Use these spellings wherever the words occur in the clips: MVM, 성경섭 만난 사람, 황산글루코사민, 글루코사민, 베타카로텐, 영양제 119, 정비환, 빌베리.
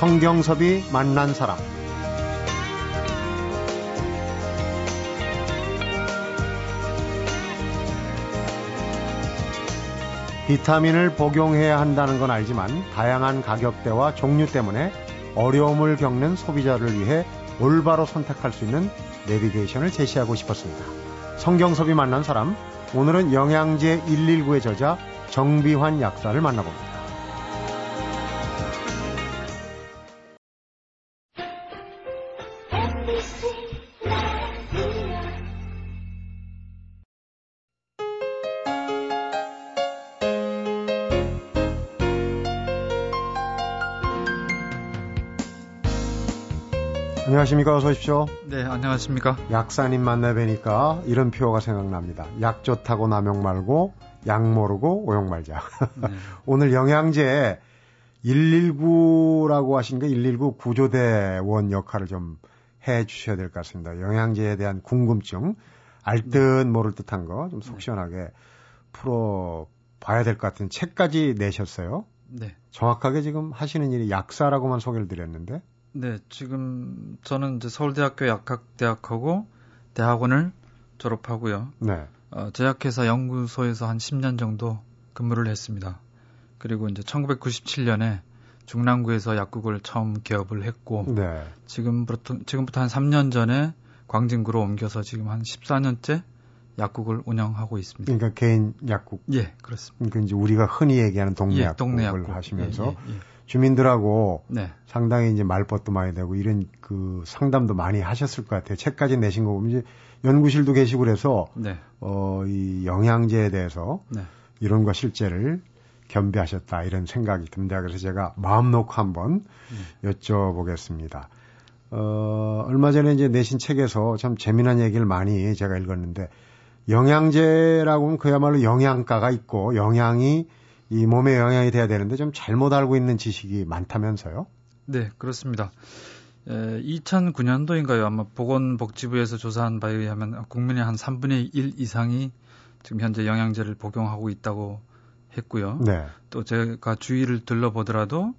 성경섭이 만난 사람. 비타민을 복용해야 한다는 건 알지만 다양한 가격대와 종류 때문에 어려움을 겪는 소비자를 위해 올바로 선택할 수 있는 내비게이션을 제시하고 싶었습니다. 성경섭이 만난 사람, 오늘은 영양제 119의 저자 정비환 약사를 만나봅니다. 안녕하십니까. 어서 오십시오. 네, 안녕하십니까. 약사님 만나 뵈니까 이런 표어가 생각납니다. 약 좋다고 남용 말고 약 모르고 오용 말자. 네. 오늘 영양제 119라고 하신 게 119 구조대원 역할을 좀 해주셔야 될 것 같습니다. 영양제에 대한 궁금증, 알 듯 모를 듯한 거 좀 속 시원하게 풀어봐야 될 것 같은 책까지 내셨어요. 네. 정확하게 지금 하시는 일이 약사라고만 소개를 드렸는데. 네, 지금 저는 이제 서울대학교 약학대학하고 대학원을 졸업하고요. 네. 제약회사 연구소에서 한 10년 정도 근무를 했습니다. 그리고 이제 1997년에 중랑구에서 약국을 처음 개업을 했고, 네. 지금부터 한 3년 전에 광진구로 옮겨서 지금 한 14년째 약국을 운영하고 있습니다. 그러니까 개인 약국. 예, 그렇습니다. 그러니까 이제 우리가 흔히 얘기하는 동네, 예, 약국을 동네 약국. 하시면서. 예, 예, 예. 주민들하고, 네. 상당히 이제 말벗도 많이 되고 이런 그 상담도 많이 하셨을 것 같아요. 책까지 내신 거 보면 이제 연구실도 계시고 그래서, 네. 이 영양제에 대해서, 네. 이론과 실제를 겸비하셨다 이런 생각이 듭니다. 그래서 제가 마음 놓고 한번, 네. 여쭤보겠습니다. 얼마 전에 이제 내신 책에서 참 재미난 얘기를 많이 제가 읽었는데, 영양제라고 하면 그야말로 영양가가 있고 영양이 이 몸에 영향이 돼야 되는데 좀 잘못 알고 있는 지식이 많다면서요? 네, 그렇습니다. 2009년도인가요? 아마 보건복지부에서 조사한 바에 의하면 국민의 한 3분의 1 이상이 지금 현재 영양제를 복용하고 있다고 했고요. 네. 또 제가 주위를 둘러보더라도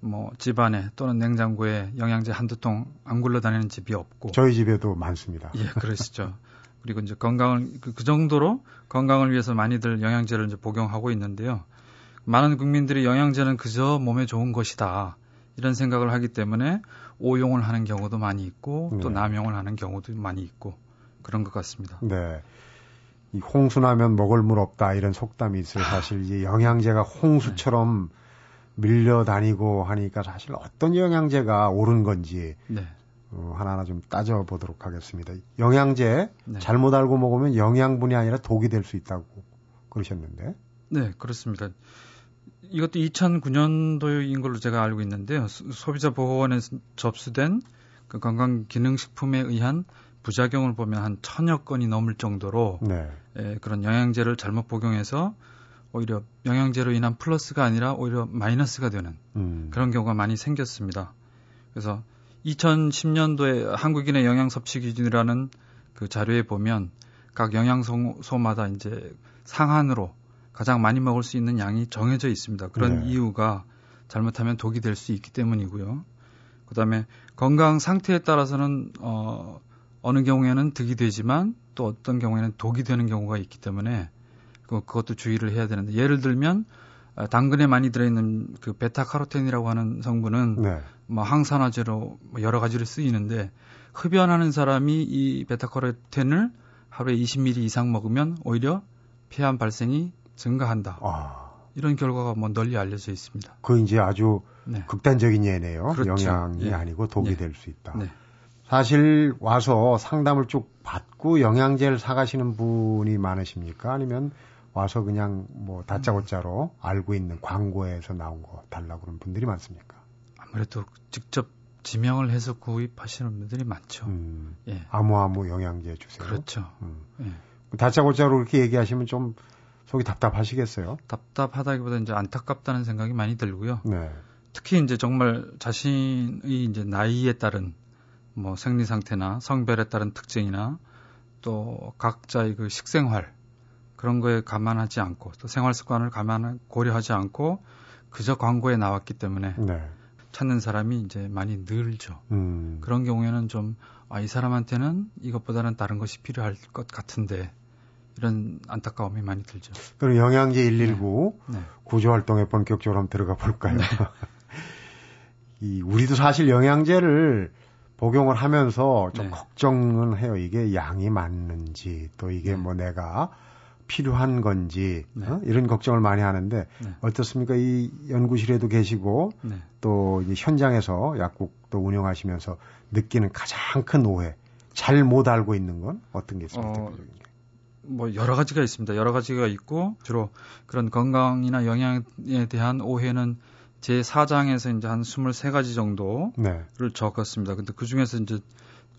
뭐 집안에 또는 냉장고에 영양제 한두 통 안 굴러다니는 집이 없고. 저희 집에도 많습니다. 예, 그러시죠. 그리고 이제 건강을, 그 정도로 건강을 위해서 많이들 영양제를 이제 복용하고 있는데요. 많은 국민들이 영양제는 그저 몸에 좋은 것이다 이런 생각을 하기 때문에 오용을 하는 경우도 많이 있고, 네. 또 남용을 하는 경우도 많이 있고 그런 것 같습니다. 네, 이 홍수나면 먹을 물 없다 이런 속담이 있어요. 사실 이제 영양제가 홍수처럼, 네. 밀려다니고 하니까 사실 어떤 영양제가 옳은 건지, 네. 하나하나 좀 따져보도록 하겠습니다. 영양제, 네. 잘못 알고 먹으면 영양분이 아니라 독이 될 수 있다고 그러셨는데. 네, 그렇습니다. 이것도 2009년도인 걸로 제가 알고 있는데요. 소비자보호원에 접수된 그 건강기능식품에 의한 부작용을 보면 한 1000여 건이 넘을 정도로, 네. 그런 영양제를 잘못 복용해서 오히려 영양제로 인한 플러스가 아니라 오히려 마이너스가 되는, 그런 경우가 많이 생겼습니다. 그래서 2010년도에 한국인의 영양섭취 기준이라는 그 자료에 보면 각 영양소마다 이제 상한으로 가장 많이 먹을 수 있는 양이 정해져 있습니다. 그런, 네. 이유가 잘못하면 독이 될 수 있기 때문이고요. 그다음에 건강 상태에 따라서는 어느 경우에는 득이 되지만 또 어떤 경우에는 독이 되는 경우가 있기 때문에 그것도 주의를 해야 되는데, 예를 들면 당근에 많이 들어있는 그 베타카로텐이라고 하는 성분은, 네. 뭐 항산화제로 여러 가지로 쓰이는데 흡연하는 사람이 이 베타카로텐을 하루에 20ml 이상 먹으면 오히려 폐암 발생이 증가한다. 아. 이런 결과가 뭐 널리 알려져 있습니다. 그 이제 아주, 네. 극단적인 예네요. 그렇죠. 영양이, 예. 아니고 독이, 예. 될 수 있다. 네. 사실 와서 상담을 쭉 받고 영양제를 사가시는 분이 많으십니까? 아니면 와서 그냥 뭐 다짜고짜로, 알고 있는 광고에서 나온 거 달라고 그런 분들이 많습니까? 아무래도 직접 지명을 해서 구입하시는 분들이 많죠. 예. 아무아무 영양제 주세요. 그렇죠. 예. 다짜고짜로 그렇게 얘기하시면 좀 속이 답답하시겠어요? 답답하다기보다 이제 안타깝다는 생각이 많이 들고요. 네. 특히 이제 정말 자신의 이제 나이에 따른 뭐 생리 상태나 성별에 따른 특징이나 또 각자의 그 식생활 그런 거에 감안하지 않고 또 생활 습관을 고려하지 않고 그저 광고에 나왔기 때문에, 네. 찾는 사람이 이제 많이 늘죠. 그런 경우에는 좀, 아, 이 사람한테는 이것보다는 다른 것이 필요할 것 같은데, 이런 안타까움이 많이 들죠. 그럼 영양제 119 네. 네. 구조활동에 본격적으로 한번 들어가 볼까요? 네. 이 우리도 사실 영양제를 복용을 하면서 좀 네. 걱정은 해요. 이게 양이 맞는지, 또 이게 네. 뭐 내가 필요한 건지 네. 어? 이런 걱정을 많이 하는데 네. 어떻습니까? 이 연구실에도 계시고 네. 또 이제 현장에서 약국도 운영하시면서 느끼는 가장 큰 오해, 잘 못 알고 있는 건 어떤 게 있습니까? 뭐 여러 가지가 있습니다. 여러 가지가 있고 주로 그런 건강이나 영양에 대한 오해는 제 사장에서 이제 한 23가지 정도를 네. 적었습니다. 근데 그 중에서 이제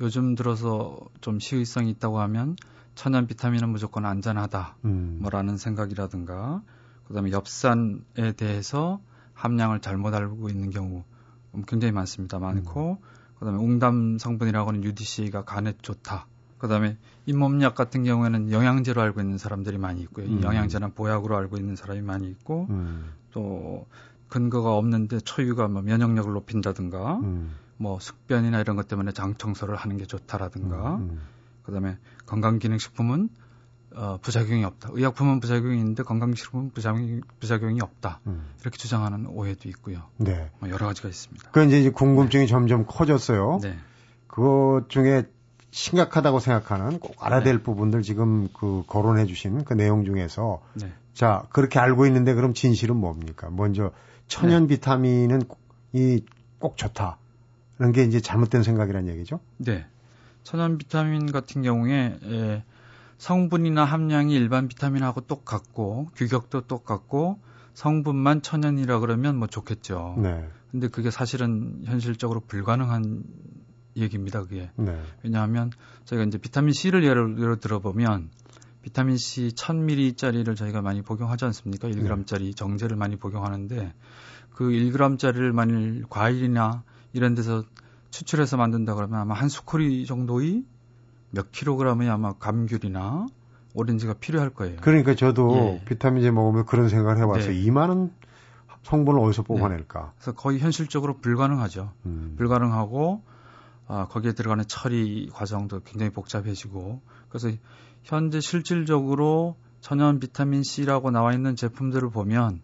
요즘 들어서 좀 시의성이 있다고 하면 천연 비타민은 무조건 안전하다, 뭐라는 생각이라든가, 그 다음에 엽산에 대해서 함량을 잘못 알고 있는 경우 굉장히 많습니다. 많고, 그 다음에 웅담 성분이라고 하는 UDC가 간에 좋다. 그 다음에 잇몸약 같은 경우에는 영양제로 알고 있는 사람들이 많이 있고요. 영양제나 보약으로 알고 있는 사람이 많이 있고, 또 근거가 없는데 초유가 뭐 면역력을 높인다든가, 뭐 숙변이나 이런 것 때문에 장 청소를 하는 게 좋다라든가, 그다음에 건강기능식품은 부작용이 없다. 의약품은 부작용이 있는데 건강식품은 부작용이 없다. 이렇게 주장하는 오해도 있고요. 네. 뭐 여러 가지가 있습니다. 그 이제 궁금증이 네. 점점 커졌어요. 네. 그것 중에 심각하다고 생각하는 꼭 알아야 될 네. 부분들 지금 그 거론해 주신 그 내용 중에서 네. 자, 그렇게 알고 있는데 그럼 진실은 뭡니까? 먼저 천연 네. 비타민은 꼭 좋다는 게 이제 잘못된 생각이란 얘기죠? 네. 천연 비타민 같은 경우에 성분이나 함량이 일반 비타민하고 똑같고 규격도 똑같고 성분만 천연이라 그러면 뭐 좋겠죠. 네. 근데 그게 사실은 현실적으로 불가능한 얘기입니다. 그게. 네. 왜냐하면 저희가 이제 비타민 C를 예로 들어보면 비타민 C 1000ml짜리를 저희가 많이 복용하지 않습니까? 1g짜리 네. 정제를 많이 복용하는데 그 1g짜리를 만일 과일이나 이런 데서 추출해서 만든다 그러면 아마 한 스쿠리 정도의 몇 킬로그램의 아마 감귤이나 오렌지가 필요할 거예요. 그러니까 저도 예. 비타민제 먹으면 그런 생각을 해봤어요. 네. 이만한 성분을 어디서 뽑아낼까? 네. 그래서 거의 현실적으로 불가능하죠. 불가능하고 거기에 들어가는 처리 과정도 굉장히 복잡해지고 그래서 현재 실질적으로 천연 비타민 C라고 나와 있는 제품들을 보면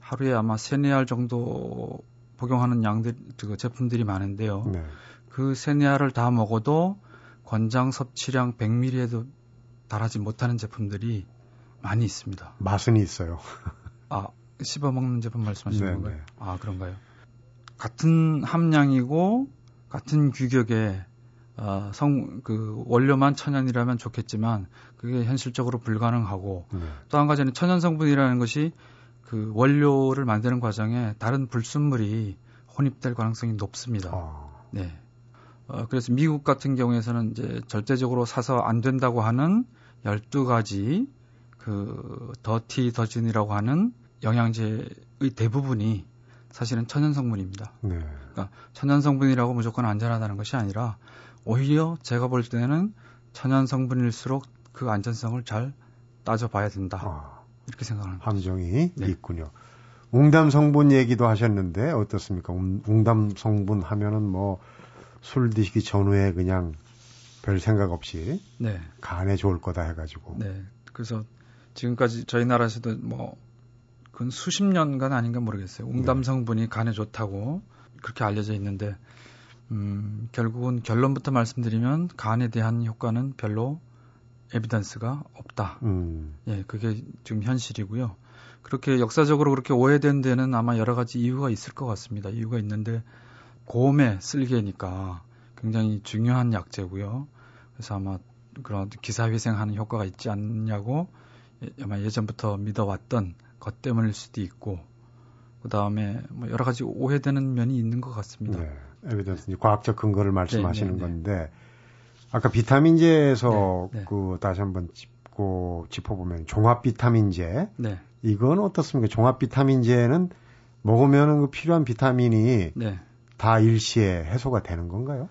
하루에 아마 3-4알 정도 복용하는 양들, 그 제품들이 많은데요. 네. 그 3-4알을 다 먹어도 권장 섭취량 100ml에도 달하지 못하는 제품들이 많이 있습니다. 맛은 있어요. 아, 씹어먹는 제품 말씀하시는 네, 건가요? 네. 아, 그런가요? 같은 함량이고 같은 규격의 원료만 천연이라면 좋겠지만 그게 현실적으로 불가능하고 네. 또 한 가지는 천연 성분이라는 것이 그 원료를 만드는 과정에 다른 불순물이 혼입될 가능성이 높습니다. 네. 그래서 미국 같은 경우에서는 이제 절대적으로 사서 안 된다고 하는 12가지 그 더티 더진이라고 하는 영양제의 대부분이 사실은 천연 성분입니다. 네. 그러니까 천연 성분이라고 무조건 안전하다는 것이 아니라 오히려 제가 볼 때는 천연 성분일수록 그 안전성을 잘 따져봐야 된다. 이렇게 생각하는 함정이 네. 있군요. 웅담 성분 얘기도 하셨는데 어떻습니까? 웅담 성분 하면은 뭐 술 드시기 전후에 그냥 별 생각 없이 네. 간에 좋을 거다 해가지고. 네. 그래서 지금까지 저희 나라에서도 뭐 그건 수십 년간 아닌가 모르겠어요. 웅담 성분이 간에 좋다고 그렇게 알려져 있는데 결국은 결론부터 말씀드리면 간에 대한 효과는 별로 에비던스가 없다. 예, 그게 지금 현실이고요. 그렇게 역사적으로 그렇게 오해된 데는 아마 여러 가지 이유가 있을 것 같습니다. 이유가 있는데 고음의 쓸개니까 굉장히 중요한 약재고요. 그래서 아마 그런 기사회생하는 효과가 있지 않냐고 아마 예전부터 믿어왔던 것 때문일 수도 있고 그다음에 뭐 여러 가지 오해되는 면이 있는 것 같습니다. 네, 에비던스 과학적 근거를 말씀하시는 네, 네, 네. 건데 아까 비타민제에서 네, 네. 그 다시 한번 짚어보면 종합 비타민제 네. 이건 어떻습니까? 종합 비타민제는 먹으면 그 필요한 비타민이 네. 다 일시에 해소가 되는 건가요?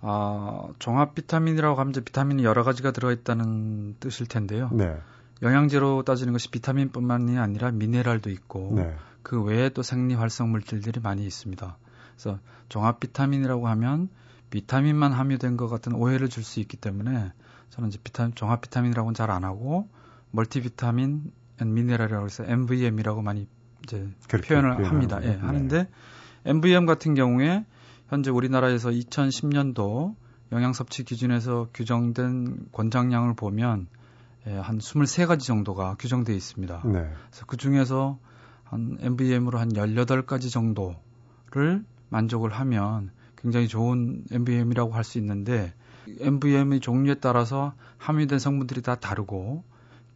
아 종합 비타민이라고 하면 비타민이 여러 가지가 들어있다는 뜻일 텐데요. 네. 영양제로 따지는 것이 비타민뿐만이 아니라 미네랄도 있고 네. 그 외에 또 생리활성 물질들이 많이 있습니다. 그래서 종합 비타민이라고 하면 비타민만 함유된 것 같은 오해를 줄 수 있기 때문에 저는 이제 종합 비타민이라고는 잘 안 하고 멀티비타민 앤 미네랄이라고 해서 MVM이라고 많이 이제 표현을 합니다. 예, 네. 하는데 MVM 같은 경우에 현재 우리나라에서 2010년도 영양 섭취 기준에서 규정된 권장량을 보면 예, 한 23가지 정도가 규정되어 있습니다. 네. 그래서 그 중에서 한 MVM으로 한 18가지 정도를 만족을 하면 굉장히 좋은 MVM이라고 할 수 있는데 MVM의 종류에 따라서 함유된 성분들이 다 다르고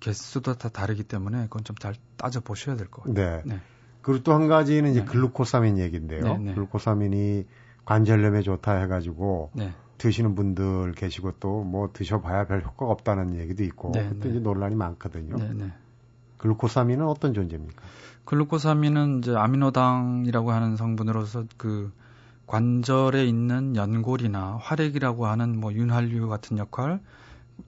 개수도 다 다르기 때문에 그건 좀 잘 따져보셔야 될 것 같아요. 네. 네. 그리고 또 한 가지는 이제 네. 글루코사민 얘기인데요. 네, 네. 글루코사민이 관절염에 좋다 해가지고 네. 드시는 분들 계시고 또 뭐 드셔봐야 별 효과가 없다는 얘기도 있고 네, 그때 네. 이제 논란이 많거든요. 네, 네. 글루코사민은 어떤 존재입니까? 글루코사민은 이제 아미노당이라고 하는 성분으로서 그 관절에 있는 연골이나 활액이라고 하는 뭐 윤활유 같은 역할,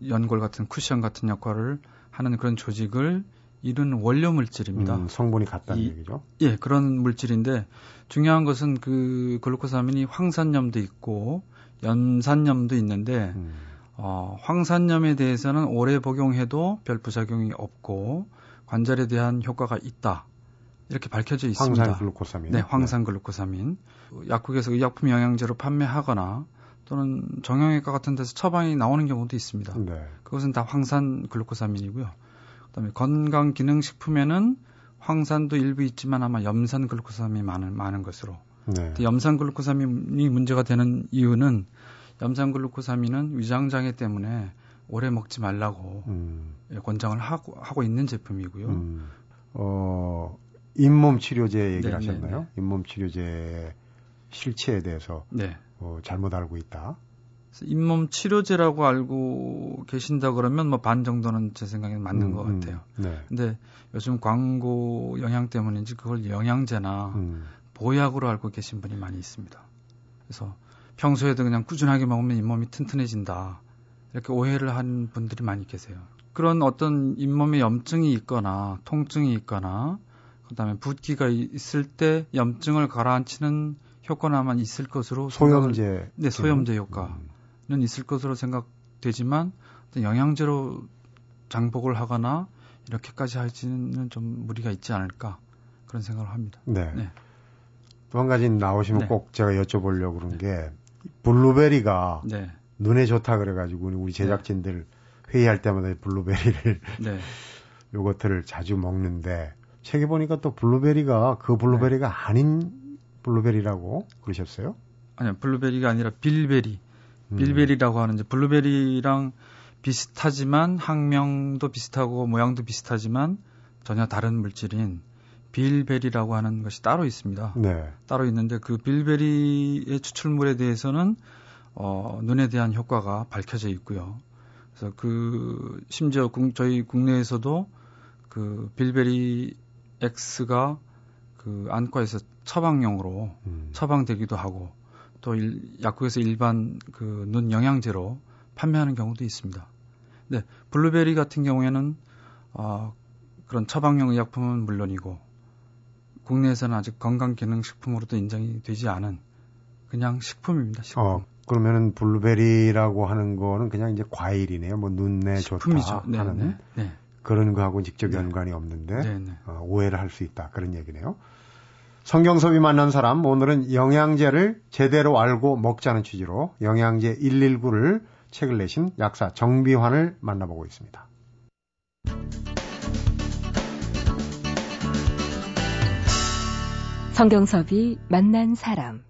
연골 같은 쿠션 같은 역할을 하는 그런 조직을 이런 원료 물질입니다. 성분이 같다는 얘기죠? 예, 그런 물질인데 중요한 것은 그 글루코사민이 황산염도 있고 염산염도 있는데 황산염에 대해서는 오래 복용해도 별 부작용이 없고 관절에 대한 효과가 있다. 이렇게 밝혀져 있습니다. 황산글루코사민. 네, 황산글루코사민. 네. 약국에서 의약품 영양제로 판매하거나 또는 정형외과 같은 데서 처방이 나오는 경우도 있습니다. 네. 그것은 다 황산글루코사민이고요. 그다음에 건강기능식품에는 황산도 일부 있지만 아마 염산글루코사민이 많은 것으로. 네. 염산글루코사민이 문제가 되는 이유는 염산글루코사민은 위장장애 때문에 오래 먹지 말라고 권장을 하고 있는 제품이고요. 잇몸치료제 얘기를 하셨나요? 잇몸치료제 실체에 대해서 네. 잘못 알고 있다. 잇몸치료제라고 알고 계신다 그러면 뭐 반 정도는 제 생각에는 맞는 것 같아요. 네. 근데 요즘 광고 영향 때문인지 그걸 영양제나 보약으로 알고 계신 분이 많이 있습니다. 그래서 평소에도 그냥 꾸준하게 먹으면 잇몸이 튼튼해진다. 이렇게 오해를 한 분들이 많이 계세요. 그런 어떤 잇몸에 염증이 있거나 통증이 있거나 그다음에 붓기가 있을 때 염증을 가라앉히는 효과나만 있을 것으로 소염제 네 소염제 효과는 있을 것으로 생각되지만 영양제로 장복을 하거나 이렇게까지 할지는 좀 무리가 있지 않을까 그런 생각을 합니다. 네. 네. 또 한 가지 나오시면 네. 꼭 제가 여쭤보려고 그런 네. 게 블루베리가 네. 눈에 좋다 그래가지고 우리 제작진들 네. 회의할 때마다 블루베리를 네. 요거트를 자주 먹는데. 책에 보니까 또 블루베리가 그 블루베리가 네. 아닌 블루베리라고 그러셨어요? 아니요. 블루베리가 아니라 빌베리. 빌베리라고 하는 이제 블루베리랑 비슷하지만 학명도 비슷하고 모양도 비슷하지만 전혀 다른 물질인 빌베리라고 하는 것이 따로 있습니다. 네. 따로 있는데 그 빌베리의 추출물에 대해서는 눈에 대한 효과가 밝혀져 있고요. 그래서 그 심지어 저희 국내에서도 그 빌베리 X가 그 안과에서 처방용으로 처방되기도 하고 또 약국에서 일반 그 눈 영양제로 판매하는 경우도 있습니다. 네, 블루베리 같은 경우에는 그런 처방용 의약품은 물론이고 국내에서는 아직 건강기능식품으로도 인정이 되지 않은 그냥 식품입니다. 식품. 그러면은 블루베리라고 하는 거는 그냥 이제 과일이네요. 뭐 눈에 좋다 하는. 네, 네. 그런 거하고는 직접 연관이 없는데 오해를 할 수 있다. 그런 얘기네요. 성경섭이 만난 사람, 오늘은 영양제를 제대로 알고 먹자는 취지로 영양제 119를 책을 내신 약사 정비환을 만나보고 있습니다. 성경섭이 만난 사람.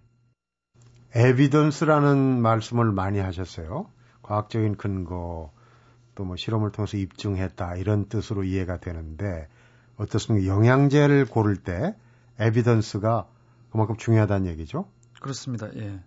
에비던스라는 말씀을 많이 하셨어요. 과학적인 근거. 또 뭐 실험을 통해서 입증했다 이런 뜻으로 이해가 되는데 어떻습니까? 영양제를 고를 때 에비던스가 그만큼 중요하다는 얘기죠? 그렇습니다. 예.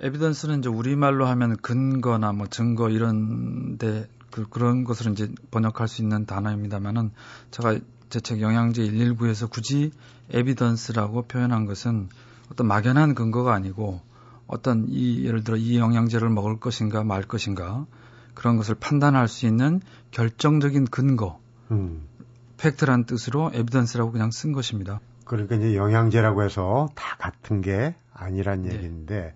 에비던스는 이제 우리말로 하면 근거나 뭐 증거 이런데 그런 것을 이제 번역할 수 있는 단어입니다만은 제가 제 책 영양제 119에서 굳이 에비던스라고 표현한 것은 어떤 막연한 근거가 아니고 어떤 예를 들어 이 영양제를 먹을 것인가 말 것인가 그런 것을 판단할 수 있는 결정적인 근거, 팩트란 뜻으로 에비던스라고 그냥 쓴 것입니다. 그러니까 이제 영양제라고 해서 다 같은 게 아니란 얘기인데,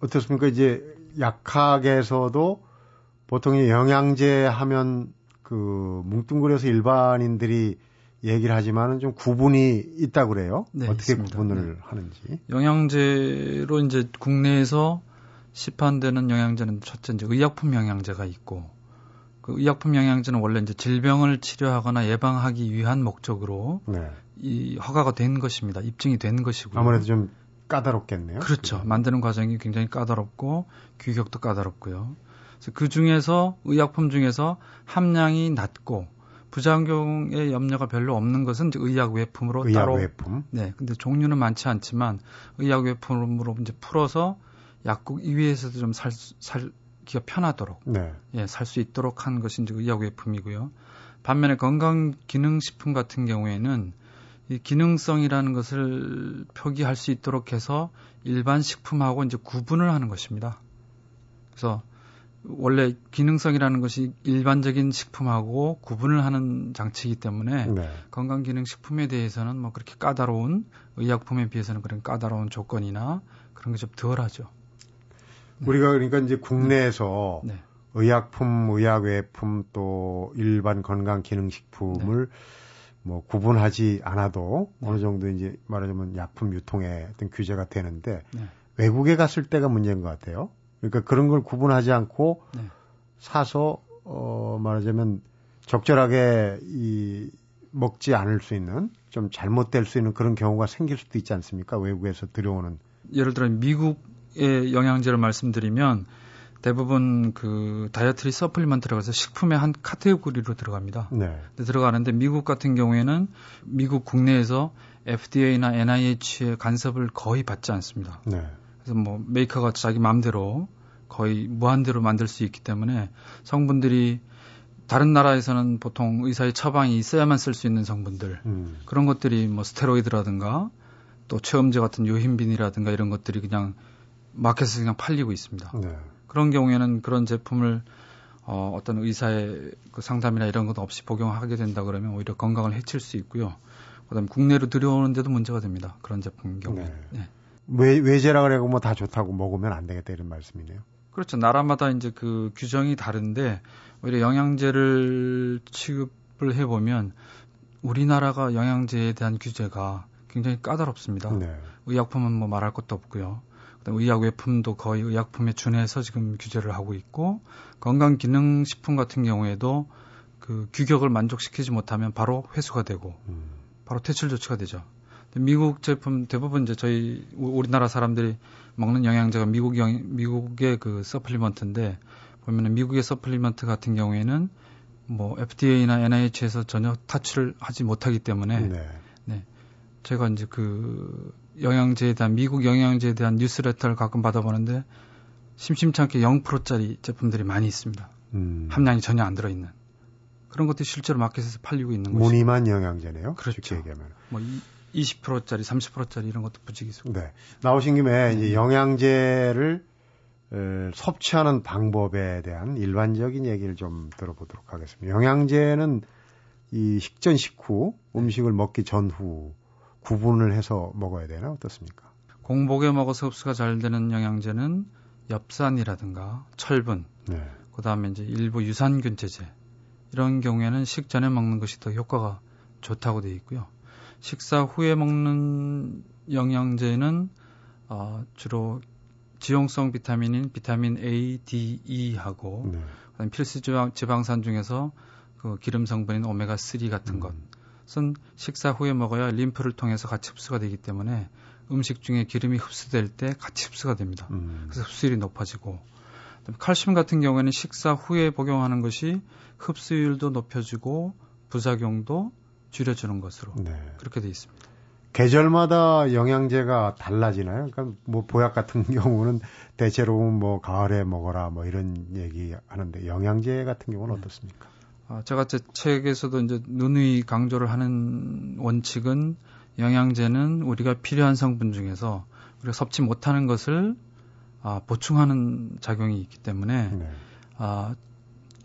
어떻습니까? 이제 약학에서도 보통 영양제 하면 그 뭉뚱그려서 일반인들이 얘기를 하지만은 좀 구분이 있다고 그래요. 네, 어떻게 있습니다. 구분을 하는지. 영양제로 이제 국내에서 시판되는 영양제는 첫째 이제 의약품 영양제가 있고, 그 의약품 영양제는 원래 이제 질병을 치료하거나 예방하기 위한 목적으로 이 허가가 된 것입니다. 입증이 된 것이고요. 아무래도 좀 까다롭겠네요. 그렇죠. 만드는 과정이 굉장히 까다롭고 규격도 까다롭고요. 그래서 그 중에서 의약품 중에서 함량이 낮고 부작용의 염려가 별로 없는 것은 이제 의약 외품으로 따로. 외품? 네. 근데 종류는 많지 않지만 의약 외품으로 이제 풀어서 약국 이외에서도 좀 살기가 편하도록. 네. 예, 살 수 있도록 한 것이 이제 의약 외품이고요. 반면에 건강 기능 식품 같은 경우에는 이 기능성이라는 것을 표기할 수 있도록 해서 일반 식품하고 이제 구분을 하는 것입니다. 그래서 원래 기능성이라는 것이 일반적인 식품하고 구분을 하는 장치이기 때문에 건강기능식품에 대해서는 뭐 그렇게 까다로운, 의약품에 비해서는 그런 까다로운 조건이나 그런 게 좀 덜하죠. 우리가 그러니까 이제 국내에서 의약품, 의약외품 또 일반 건강기능식품을 뭐 구분하지 않아도 어느 정도 이제 말하자면 약품 유통에 어떤 규제가 되는데 외국에 갔을 때가 문제인 것 같아요. 그러니까 그런 걸 구분하지 않고 사서 말하자면 적절하게 이 먹지 않을 수 있는 좀 잘못될 수 있는 그런 경우가 생길 수도 있지 않습니까? 외국에서 들여오는. 예를 들어 미국의 영양제를 말씀드리면 대부분 그 다이어트리 서플리먼트라고 해서 식품의 한 카테고리로 들어갑니다. 네. 근데 들어가는데 미국 같은 경우에는 미국 국내에서 FDA나 NIH의 간섭을 거의 받지 않습니다. 네. 그래서 뭐 메이커가 자기 마음대로 거의 무한대로 만들 수 있기 때문에 성분들이 다른 나라에서는 보통 의사의 처방이 있어야만 쓸 수 있는 성분들 그런 것들이 뭐 스테로이드라든가 또 체험제 같은 요hin빈이라든가 이런 것들이 그냥 마켓에서 그냥 팔리고 있습니다. 네. 그런 경우에는 그런 제품을 어떤 의사의 그 상담이나 이런 것 없이 복용하게 된다 그러면 오히려 건강을 해칠 수 있고요. 그다음에 국내로 들여오는데도 문제가 됩니다. 그런 제품인 경우에는. 네. 외제라 그래고 뭐 다 좋다고 먹으면 안 되겠다 이런 말씀이네요. 그렇죠. 나라마다 이제 그 규정이 다른데 오히려 영양제를 취급을 해보면 우리나라가 영양제에 대한 규제가 굉장히 까다롭습니다. 네. 의약품은 뭐 말할 것도 없고요. 그다음 의약 외품도 거의 의약품에 준해서 지금 규제를 하고 있고 건강기능식품 같은 경우에도 그 규격을 만족시키지 못하면 바로 회수가 되고 바로 퇴출 조치가 되죠. 미국 제품 대부분 이제 저희 우리나라 사람들이 먹는 영양제가 미국의 그 서플리먼트인데 보면은 미국의 서플리먼트 같은 경우에는 뭐 FDA나 NIH에서 전혀 타치를 하지 못하기 때문에 제가 이제 그 영양제에 대한 미국 영양제에 대한 뉴스레터를 가끔 받아보는데 심심찮게 0%짜리 제품들이 많이 있습니다. 함량이 전혀 안 들어있는. 그런 것들이 실제로 마켓에서 팔리고 있는 것이죠. 무늬만 영양제네요. 그렇죠. 쉽게 얘기하면. 뭐 20%짜리, 30%짜리 이런 것도 부지기수. 네. 나오신 김에 이제 영양제를 섭취하는 방법에 대한 일반적인 얘기를 좀 들어보도록 하겠습니다. 영양제는 이 식전 식후 음식을 먹기 전후 구분을 해서 먹어야 되나 어떻습니까? 공복에 먹어서 흡수가 잘 되는 영양제는 엽산이라든가 철분, 그다음에 이제 일부 유산균제제 이런 경우에는 식전에 먹는 것이 더 효과가 좋다고 되어 있고요. 식사 후에 먹는 영양제는 주로 지용성 비타민인 비타민 A, D, E하고 그다음에 필수 지방산 중에서 그 기름 성분인 오메가3 같은 것은 식사 후에 먹어야 림프를 통해서 같이 흡수가 되기 때문에 음식 중에 기름이 흡수될 때 같이 흡수가 됩니다. 그래서 흡수율이 높아지고 칼슘 같은 경우에는 식사 후에 복용하는 것이 흡수율도 높여주고 부작용도 줄여주는 것으로 그렇게 돼 있습니다. 계절마다 영양제가 달라지나요? 그러니까 뭐 보약 같은 경우는 대체로 뭐 가을에 먹어라 뭐 이런 얘기 하는데 영양제 같은 경우는 어떻습니까? 제가 제 책에서도 이제 누누이 강조를 하는 원칙은 영양제는 우리가 필요한 성분 중에서 우리가 섭취 못하는 것을 보충하는 작용이 있기 때문에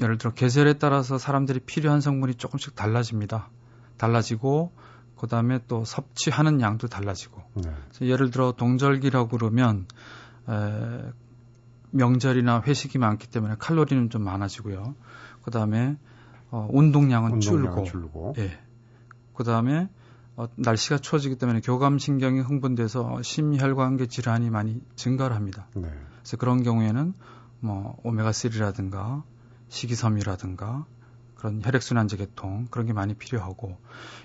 예를 들어 계절에 따라서 사람들이 필요한 성분이 조금씩 달라집니다. 달라지고 그 다음에 또 섭취하는 양도 달라지고. 네. 예를 들어 동절기라고 그러면 명절이나 회식이 많기 때문에 칼로리는 좀 많아지고요. 그 다음에 운동량은 줄고. 예. 그 다음에 날씨가 추워지기 때문에 교감신경이 흥분돼서 심혈관계 질환이 많이 증가를 합니다. 네. 그래서 그런 경우에는 뭐 오메가3라든가 식이섬유라든가 그런 혈액순환제 계통 그런 게 많이 필요하고,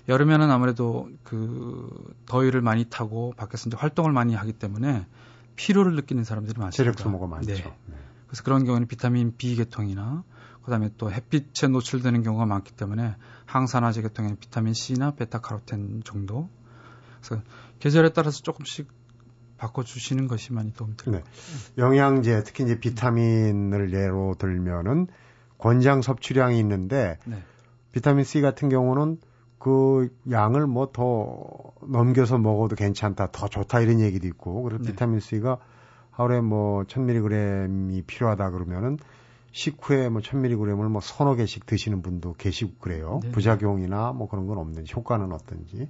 여름에는 아무래도 그 더위를 많이 타고 밖에서 이제 활동을 많이 하기 때문에 피로를 느끼는 사람들이 많습니다. 체력 소모가 많죠. 네. 네. 그래서 그런 경우는 비타민 B 계통이나 그다음에 또 햇빛에 노출되는 경우가 많기 때문에 항산화제 계통에는 비타민 C나 베타카로텐 정도. 그래서 계절에 따라서 조금씩 바꿔주시는 것이 많이 도움이 됩니다. 네. 영양제, 특히 이제 비타민을 예로 들면은 권장 섭취량이 있는데, 네. 비타민 C 같은 경우는 그 양을 뭐 더 넘겨서 먹어도 괜찮다, 더 좋다 이런 얘기도 있고, 그래서 네. 비타민 C가 하루에 뭐 1000mg이 필요하다 그러면은 식후에 뭐 1000mg을 뭐 서너 개씩 드시는 분도 계시고 그래요. 네. 부작용이나 뭐 그런 건 없는지, 효과는 어떤지.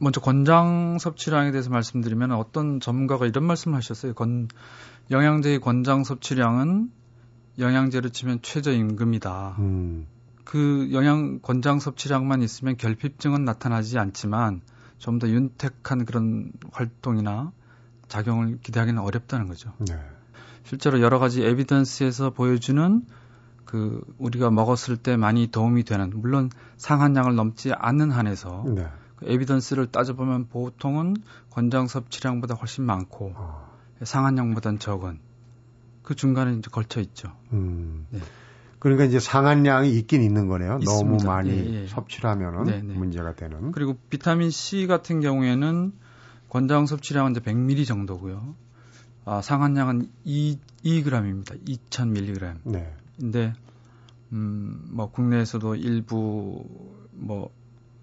먼저 권장 섭취량에 대해서 말씀드리면, 어떤 전문가가 이런 말씀을 하셨어요. 영양제의 권장 섭취량은 영양제로 치면 최저임금이다. 그 권장 섭취량만 있으면 결핍증은 나타나지 않지만 좀 더 윤택한 그런 활동이나 작용을 기대하기는 어렵다는 거죠. 네. 실제로 여러 가지 에비던스에서 보여주는 그 우리가 먹었을 때 많이 도움이 되는, 물론 상한량을 넘지 않는 한에서 네. 그 에비던스를 따져보면 보통은 권장 섭취량보다 훨씬 많고 상한량보다는 적은, 그 중간에 이제 걸쳐 있죠. 네. 그러니까 이제 상한량이 있긴 있는 거네요. 있습니다. 너무 많이 섭취를 하면은 문제가 되는. 그리고 비타민 C 같은 경우에는 권장 섭취량은 이제 100ml 정도고요. 상한량은 2g입니다. 2,000mg. 네. 근데 뭐 국내에서도 일부 뭐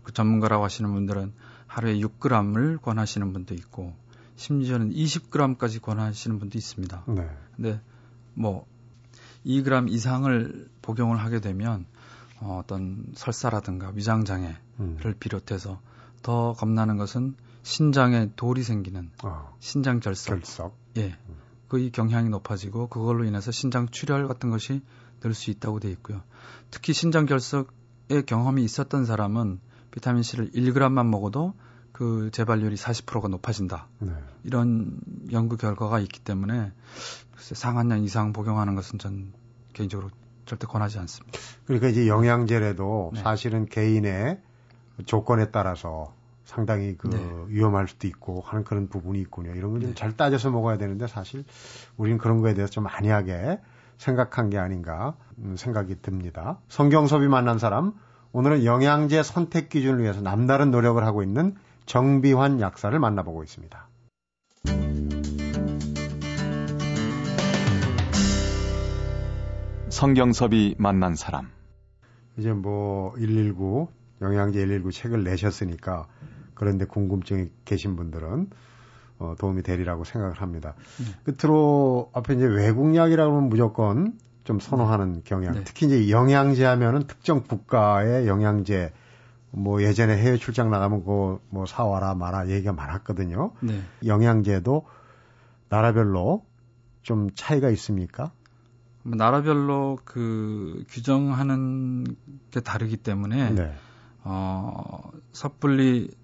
그 전문가라고 하시는 분들은 하루에 6g을 권하시는 분도 있고, 심지어는 20g까지 권하시는 분도 있습니다. 네. 근데 뭐 2g 이상을 복용을 하게 되면 어떤 설사라든가 위장장애를 비롯해서, 더 겁나는 것은 신장에 돌이 생기는 신장결석. 예. 그 경향이 높아지고, 그걸로 인해서 신장 출혈 같은 것이 늘 수 있다고 되어 있고요. 특히 신장결석의 경험이 있었던 사람은 비타민C를 1g만 먹어도 그 재발률이 40%가 높아진다. 네. 이런 연구 결과가 있기 때문에 상한량 이상 복용하는 것은 전 개인적으로 절대 권하지 않습니다. 그러니까 이제 영양제라도 네. 사실은 개인의 조건에 따라서 상당히 그 네. 위험할 수도 있고 하는 그런 부분이 있군요. 이런 걸 좀 잘 네. 따져서 먹어야 되는데, 사실 우리는 그런 거에 대해서 좀 안이하게 생각한 게 아닌가 생각이 듭니다. 성경섭이 만난 사람, 오늘은 영양제 선택 기준을 위해서 남다른 노력을 하고 있는 정비환 약사를 만나보고 있습니다. 성경섭이 만난 사람. 이제 뭐 119 영양제 119 책을 내셨으니까, 그런데 궁금증이 계신 분들은 도움이 되리라고 생각을 합니다. 끝으로 앞에 이제 외국 약이라고 하면 무조건 좀 선호하는 경향. 네. 특히 이제 영양제 하면은 특정 국가의 영양제, 뭐 예전에 해외 출장 나가면 그거 뭐 사와라 마라 얘기가 많았거든요. 네. 영양제도 나라별로 좀 차이가 있습니까? 나라별로 그 규정하는 게 다르기 때문에 네. 섣불리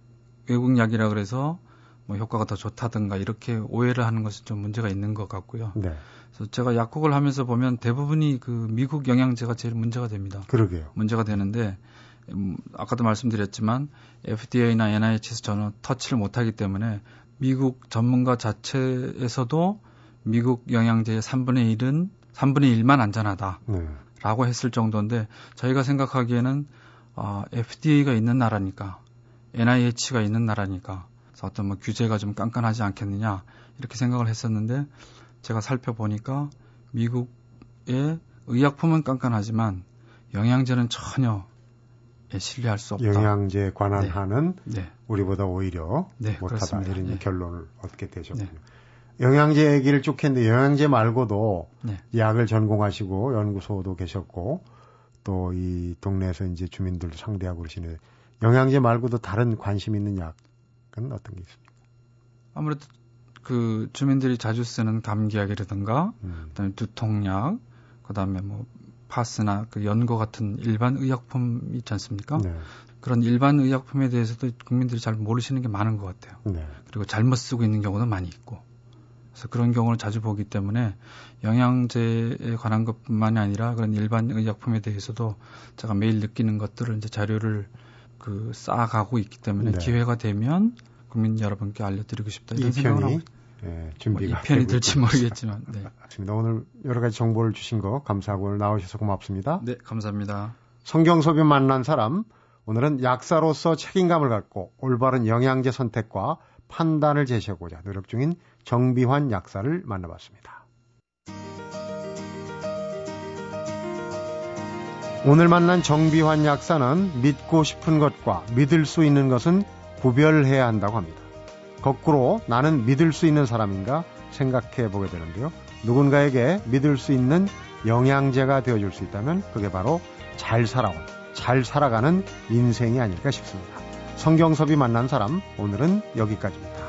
외국 약이라 그래서 뭐 효과가 더 좋다든가 이렇게 오해를 하는 것은 좀 문제가 있는 것 같고요. 네. 그래서 제가 약국을 하면서 보면 대부분이 그 미국 영양제가 제일 문제가 됩니다. 그러게요. 문제가 되는데, 아까도 말씀드렸지만 FDA나 NIH에서 저는 터치를 못하기 때문에 미국 전문가 자체에서도 미국 영양제의 3분의 1만 안전하다라고 했을 정도인데, 저희가 생각하기에는 FDA가 있는 나라니까, NIH가 있는 나라니까 어떤 뭐 규제가 좀 깐깐하지 않겠느냐 이렇게 생각을 했었는데, 제가 살펴보니까 미국의 의약품은 깐깐하지만 영양제는 전혀 신뢰할 수 없다. 영양제에 관한하는 네. 우리보다 오히려 네, 못하다. 이런 네. 결론을 얻게 되셨군요. 네. 영양제 얘기를 쭉 했는데, 영양제 말고도 네. 약을 전공하시고 연구소도 계셨고 또 이 동네에서 이제 주민들도 상대하고 그러시는 영양제 말고도 다른 관심 있는 약은 어떤 게 있습니까? 아무래도 그 주민들이 자주 쓰는 감기약이라든가, 그다음에 두통약, 그다음에 뭐 파스나 그 연고 같은 일반 의약품 있지 않습니까? 네. 그런 일반 의약품에 대해서도 국민들이 잘 모르시는 게 많은 것 같아요. 네. 그리고 잘못 쓰고 있는 경우도 많이 있고. 그래서 그런 경우를 자주 보기 때문에 영양제에 관한 것뿐만이 아니라 그런 일반 의약품에 대해서도 제가 매일 느끼는 것들을 이제 자료를 그 쌓아가고 있기 때문에 네. 기회가 되면 국민 여러분께 알려드리고 싶다 이런 생각을 하고 예, 준비가 이 편이 될지 모르겠지만 네. 오늘 여러 가지 정보를 주신 거 감사하고 오늘 나오셔서 고맙습니다. 네, 감사합니다. 성경섭이 만난 사람 오늘은 약사로서 책임감을 갖고 올바른 영양제 선택과 판단을 제시하고자 노력 중인 정비환 약사를 만나봤습니다. 오늘 만난 정비환 약사는 믿고 싶은 것과 믿을 수 있는 것은 구별해야 한다고 합니다. 거꾸로 나는 믿을 수 있는 사람인가 생각해 보게 되는데요. 누군가에게 믿을 수 있는 영양제가 되어줄 수 있다면 그게 바로 잘 살아가는 인생이 아닐까 싶습니다. 성경섭이 만난 사람 오늘은 여기까지입니다.